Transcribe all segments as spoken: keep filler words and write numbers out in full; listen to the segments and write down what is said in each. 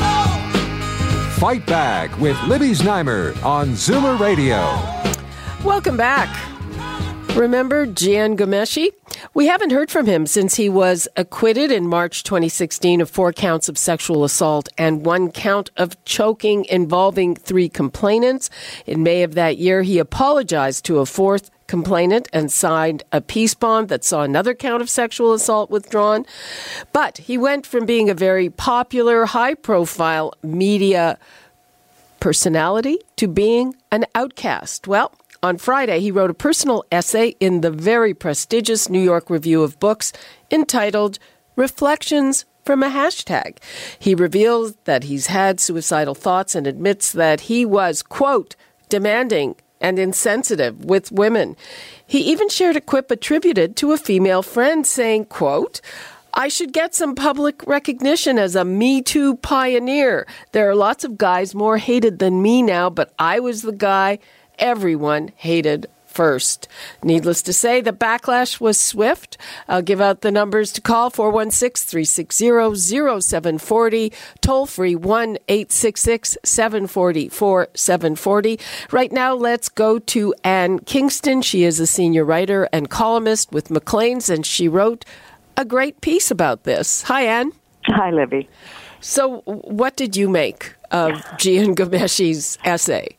no! Fight Back with Libby Zneimer on Zoomer Radio. Welcome back. Remember Jian Ghomeshi? We haven't heard from him since he was acquitted in March twenty sixteen of four counts of sexual assault and one count of choking involving three complainants. In May of that year, he apologized to a fourth complainant and signed a peace bond that saw another count of sexual assault withdrawn. But he went from being a very popular, high-profile media personality to being an outcast. Well, on Friday, he wrote a personal essay in the very prestigious New York Review of Books entitled Reflections from a Hashtag. He reveals that he's had suicidal thoughts and admits that he was, quote, demanding and insensitive with women. He even shared a quip attributed to a female friend saying, quote, I should get some public recognition as a Me Too pioneer. There are lots of guys more hated than me now, but I was the guy everyone hated first. Needless to say, the backlash was swift. I'll give out the numbers to call, four one six, three six zero, zero seven four zero, toll-free one eight six six, seven four zero, four seven four zero. Right now, let's go to Anne Kingston. She is a senior writer and columnist with Maclean's, and she wrote a great piece about this. Hi, Anne. Hi, Libby. So what did you make of Jian Ghomeshi's essay?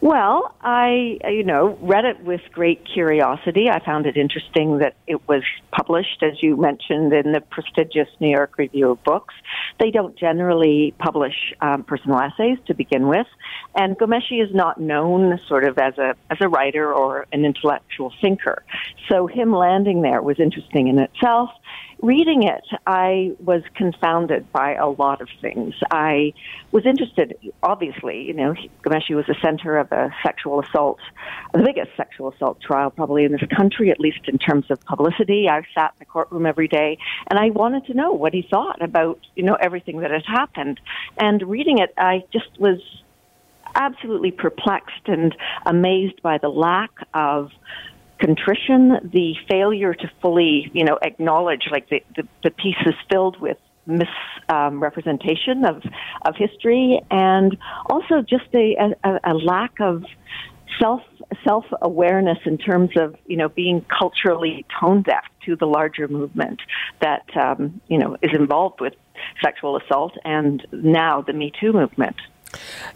Well, I, you know, read it with great curiosity. I found it interesting that it was published, as you mentioned, in the prestigious New York Review of Books. They don't generally publish um, personal essays to begin with, and Ghomeshi is not known sort of as a as a writer or an intellectual thinker. So him landing there was interesting in itself. Reading it, I was confounded by a lot of things. I was interested, obviously, you know, Ghomeshi was the center of a sexual assault, the biggest sexual assault trial probably in this country, at least in terms of publicity. I sat in the courtroom every day, and I wanted to know what he thought about, you know, everything that had happened. And reading it, I just was absolutely perplexed and amazed by the lack of contrition, the failure to fully, you know, acknowledge, like the, the, the piece is filled with misrepresentation um, of of history, and also just a, a, a lack of self self awareness in terms of, you know, being culturally tone deaf to the larger movement that um, you know is involved with sexual assault and now the Me Too movement.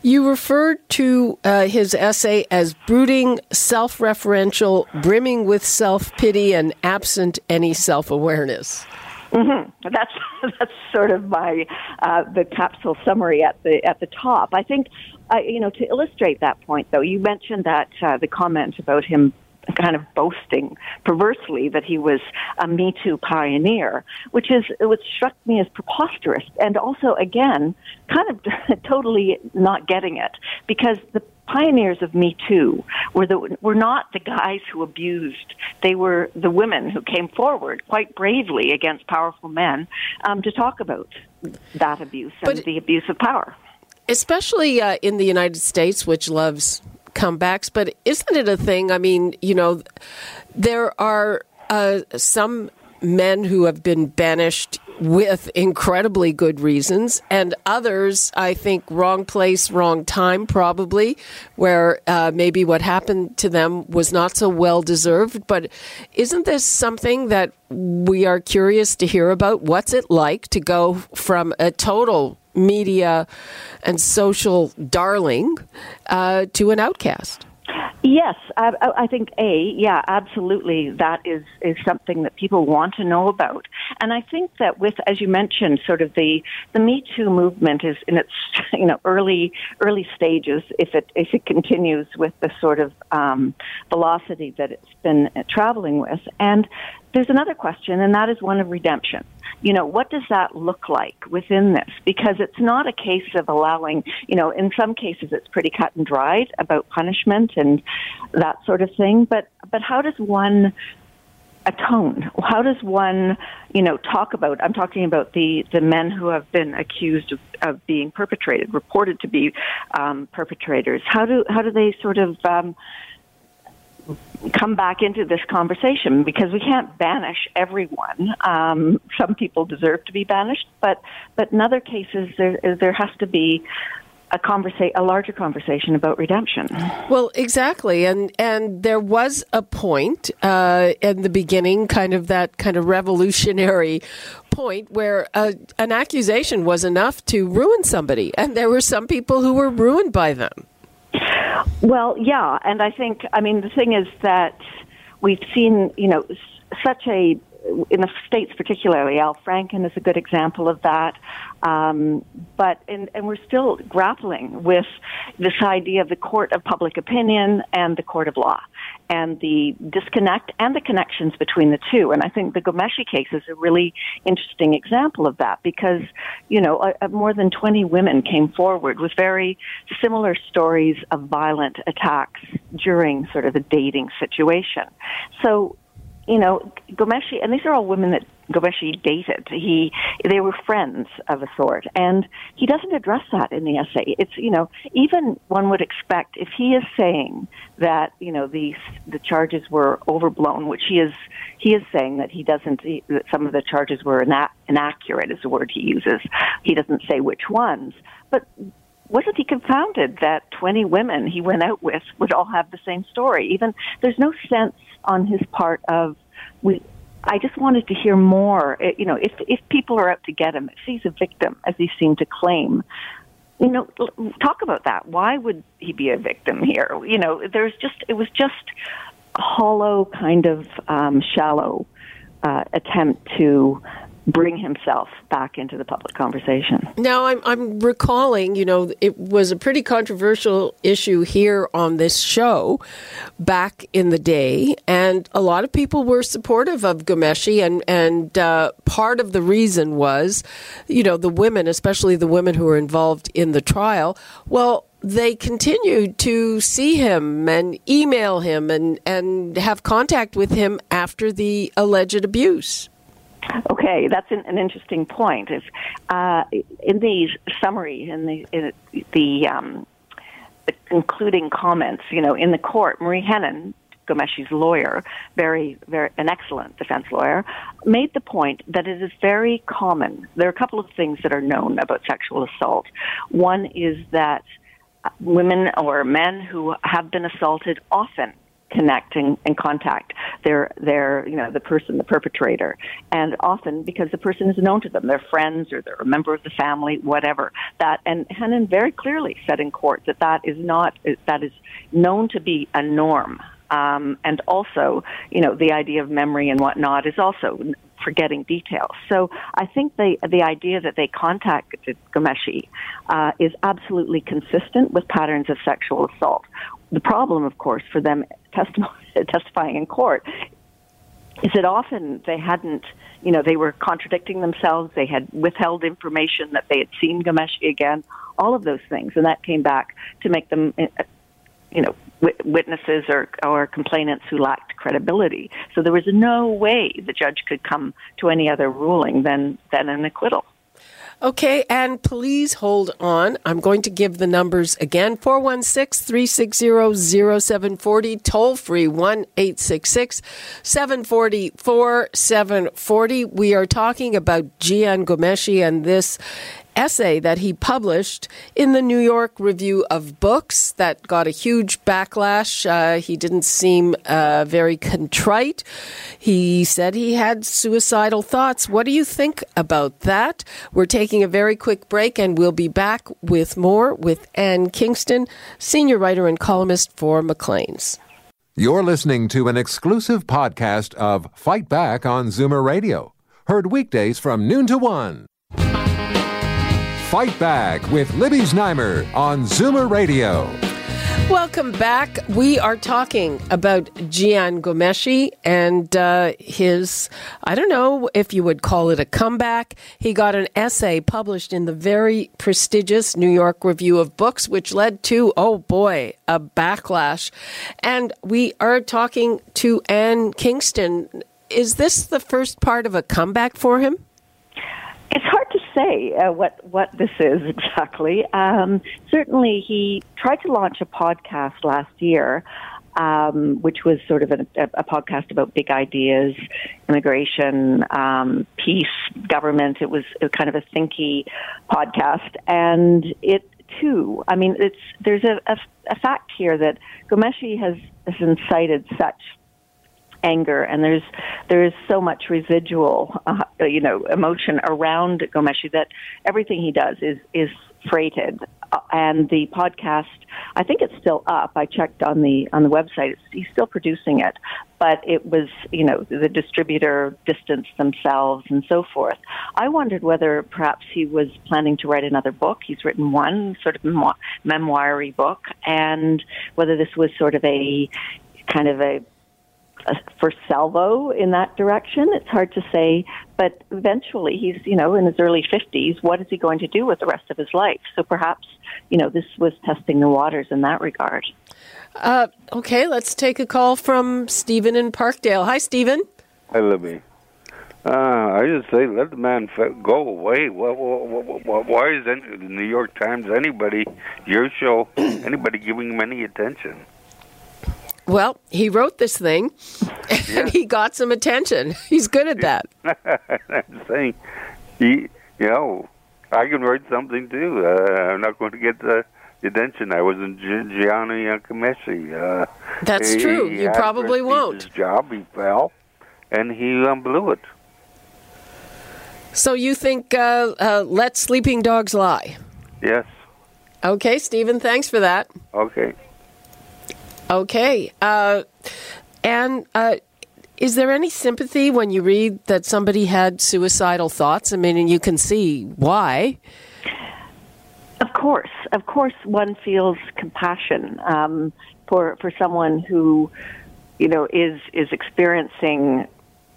You referred to uh, his essay as brooding, self-referential, brimming with self-pity, and absent any self-awareness. Mm-hmm. That's that's sort of my uh, the capsule summary at the at the top. I think uh, you know to illustrate that point, though, you mentioned that uh, the comment about him kind of boasting perversely that he was a Me Too pioneer, which is which struck me as preposterous, and also again kind of totally not getting it, because the pioneers of Me Too were the were not the guys who abused. They were the women who came forward quite bravely against powerful men um, to talk about that abuse and but the abuse of power, especially uh, in the United States, which loves comebacks. But isn't it a thing? I mean, you know, there are uh, some men who have been banished with incredibly good reasons, and others, I think, wrong place, wrong time, probably, where uh, maybe what happened to them was not so well deserved. But isn't this something that we are curious to hear about? What's it like to go from a total media and social darling uh, to an outcast? Yes, I, I think, A, yeah, absolutely, that is, is something that people want to know about. And I think that with, as you mentioned, sort of the, the Me Too movement is in its, you know, early early stages, if it if it continues with the sort of um, velocity that it's been traveling with. And there's another question, and that is one of redemption. You know, what does that look like within this? Because it's not a case of allowing, you know, in some cases it's pretty cut and dried about punishment and that sort of thing. But, but how does one atone? How does one, you know, talk about, I'm talking about the, the men who have been accused of, of being perpetrated, reported to be um, perpetrators. How do, how do they sort of, um, come back into this conversation, because we can't banish everyone. Um, some people deserve to be banished, but but in other cases, there there has to be a conversa- a larger conversation about redemption. Well, exactly, and and there was a point uh, in the beginning, kind of that kind of revolutionary point where a, an accusation was enough to ruin somebody, and there were some people who were ruined by them. Well, yeah, and I think, I mean, the thing is that we've seen, you know, such a, in the States particularly, Al Franken is a good example of that, um, but, and, and we're still grappling with this idea of the court of public opinion and the court of law, and the disconnect and the connections between the two. And I think the Ghomeshi case is a really interesting example of that because, you know, a, a more than twenty women came forward with very similar stories of violent attacks during sort of a dating situation. So, you know, Ghomeshi, and these are all women that Ghomeshi dated. He, they were friends of a sort, and he doesn't address that in the essay. It's, you know, even one would expect if he is saying that, you know, the the charges were overblown, which he is he is saying that he doesn't he, that some of the charges were ina- inaccurate is the word he uses. He doesn't say which ones, but wasn't he confounded that twenty women he went out with would all have the same story? Even there's no sense on his part of we. I just wanted to hear more. You know, if if people are out to get him, if he's a victim, as he seemed to claim, you know, talk about that. Why would he be a victim here? You know, there's just it was just a hollow, kind of um, shallow uh, attempt to bring himself back into the public conversation. Now, I'm I'm recalling, you know, it was a pretty controversial issue here on this show back in the day, and a lot of people were supportive of Ghomeshi, and, and uh, part of the reason was, you know, the women, especially the women who were involved in the trial, well, they continued to see him and email him and, and have contact with him after the alleged abuse. Okay, that's an, an interesting point. Is uh, in the summary, in the in the, um, the concluding comments, you know, in the court, Marie Henein, Ghomeshi's lawyer, very, very an excellent defense lawyer, made the point that it is very common. There are a couple of things that are known about sexual assault. One is that women or men who have been assaulted often connect and, and contact their, their, you know, the person, the perpetrator. And often because the person is known to them, they're friends or they're a member of the family, whatever. That, and Henein very clearly said in court that that is not, that is known to be a norm. Um, and also, you know, the idea of memory and whatnot is also forgetting details. So I think the the idea that they contacted Ghomeshi uh, is absolutely consistent with patterns of sexual assault. The problem, of course, for them testi- testifying in court is that often they hadn't, you know, they were contradicting themselves. They had withheld information that they had seen Ghomeshi again, all of those things. And that came back to make them, you know, witnesses or, or complainants who lacked credibility. So there was no way the judge could come to any other ruling than, than an acquittal. Okay, and please hold on. I'm going to give the numbers again. four one six, three six zero, zero seven four zero, toll-free one eight six six, seven four four, seven four zero. We are talking about Jian Ghomeshi and this essay that he published in the New York Review of Books that got a huge backlash. Uh, he didn't seem uh, very contrite. He said he had suicidal thoughts. What do you think about that? We're taking a very quick break and we'll be back with more with Anne Kingston, senior writer and columnist for Maclean's. You're listening to an exclusive podcast of Fight Back on Zoomer Radio. Heard weekdays from noon to one. Fight Back with Libby Zneimer on Zoomer Radio. Welcome back. We are talking about Jian Ghomeshi and uh, his, I don't know if you would call it a comeback. He got an essay published in the very prestigious New York Review of Books, which led to, oh boy, a backlash. And we are talking to Anne Kingston. Is this the first part of a comeback for him? It's hard to say uh, what, what this is exactly. Um, certainly, he tried to launch a podcast last year, um, which was sort of a, a podcast about big ideas, immigration, um, peace, government. It was kind of a thinky podcast. And it, too, I mean, it's there's a, a, a fact here that Ghomeshi has, has incited such anger, and there's there is so much residual, uh, you know, emotion around Ghomeshi that everything he does is is freighted. Uh, and the podcast, I think it's still up. I checked on the on the website; it's, he's still producing it, but it was, you know, the distributor distanced themselves and so forth. I wondered whether perhaps he was planning to write another book. He's written one sort of memo- memoir-y book, and whether this was sort of a kind of a first salvo in that direction. It's hard to say, but eventually he's, you know, in his early fifties, what is he going to do with the rest of his life? So perhaps, you know, this was testing the waters in that regard. Uh, okay, let's take a call from Stephen in Parkdale. Hi, Stephen. Hi, Libby. Uh, I just say let the man go away. Well, why is the New York Times, anybody, your show, anybody giving him any attention? Well, he wrote this thing, and yeah. he got some attention. He's good at that. I'm saying, he, you know, I can write something, too. Uh, I'm not going to get the attention. I was in Gianni Ghomeshi. Uh, That's he, true. He you probably won't. His job, he fell, and he um, blew it. So you think uh, uh, let sleeping dogs lie? Yes. Okay, Stephen, thanks for that. Okay. Okay. Uh, and uh, is there any sympathy when you read that somebody had suicidal thoughts? I mean, and you can see why. Of course. Of course one feels compassion um, for for someone who, you know, is, is experiencing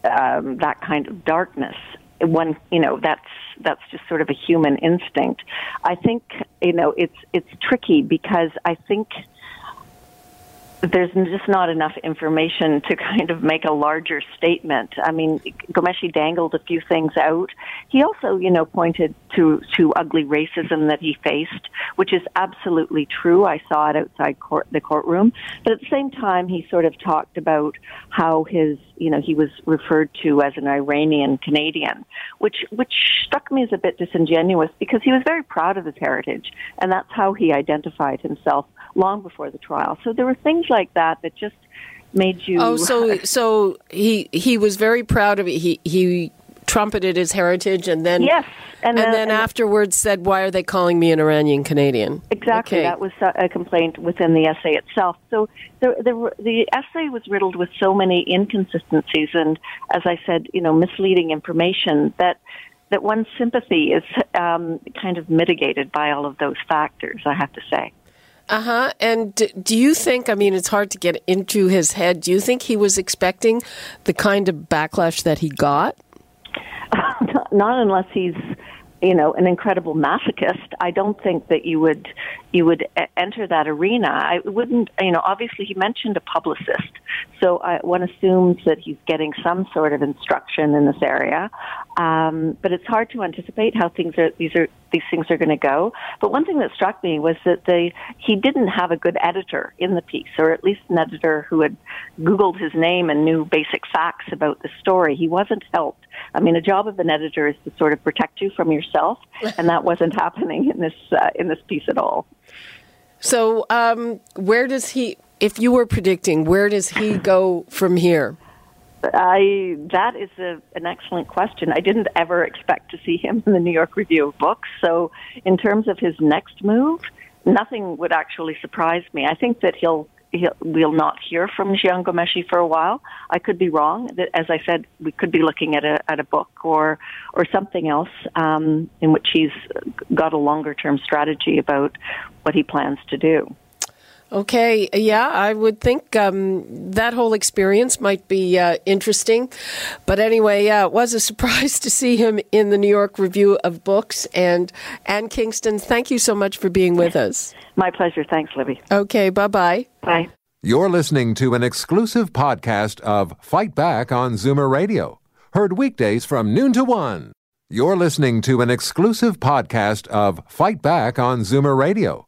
um, that kind of darkness. One, you know, that's that's just sort of a human instinct. I think, you know, it's it's tricky because I think there's just not enough information to kind of make a larger statement. I mean, Ghomeshi dangled a few things out. He also, you know, pointed to, to ugly racism that he faced, which is absolutely true. I saw it outside court, the courtroom. But at the same time, he sort of talked about how his, you know, he was referred to as an Iranian Canadian, which, which struck me as a bit disingenuous because he was very proud of his heritage. And that's how he identified himself long before the trial. So there were things like that that just made you... Oh, so so he he was very proud of it. He, he trumpeted his heritage and then yes, and, and uh, then and afterwards said, why are they calling me an Iranian Canadian? Exactly. Okay. That was a complaint within the essay itself. So the, the, the essay was riddled with so many inconsistencies and, as I said, you know, misleading information that... that one's sympathy is um, kind of mitigated by all of those factors, I have to say. Uh-huh. And do you think, I mean, it's hard to get into his head, do you think he was expecting the kind of backlash that he got? Not unless he's, you know, an incredible masochist. I don't think that you would you would enter that arena. I wouldn't, you know, obviously he mentioned a publicist. So I, one assumes that he's getting some sort of instruction in this area, um, but it's hard to anticipate how things are. These are these things are going to go. But one thing that struck me was that they he didn't have a good editor in the piece, or at least an editor who had Googled his name and knew basic facts about the story. He wasn't helped. I mean, the job of an editor is to sort of protect you from yourself, and that wasn't happening in this uh, in this piece at all. So, um, where does he? If you were predicting, where does he go from here? I, that is a, an excellent question. I didn't ever expect to see him in the New York Review of Books. So in terms of his next move, nothing would actually surprise me. I think that he'll, he'll we'll not hear from Jian Ghomeshi for a while. I could be wrong. As I said, we could be looking at a at a book or, or something else um, in which he's got a longer-term strategy about what he plans to do. Okay, yeah, I would think um, that whole experience might be uh, interesting. But anyway, yeah, it was a surprise to see him in the New York Review of Books. And Anne Kingston, thank you so much for being with us. My pleasure. Thanks, Libby. Okay, bye-bye. Bye. You're listening to an exclusive podcast of Fight Back on Zoomer Radio, heard weekdays from noon to one. You're listening to an exclusive podcast of Fight Back on Zoomer Radio,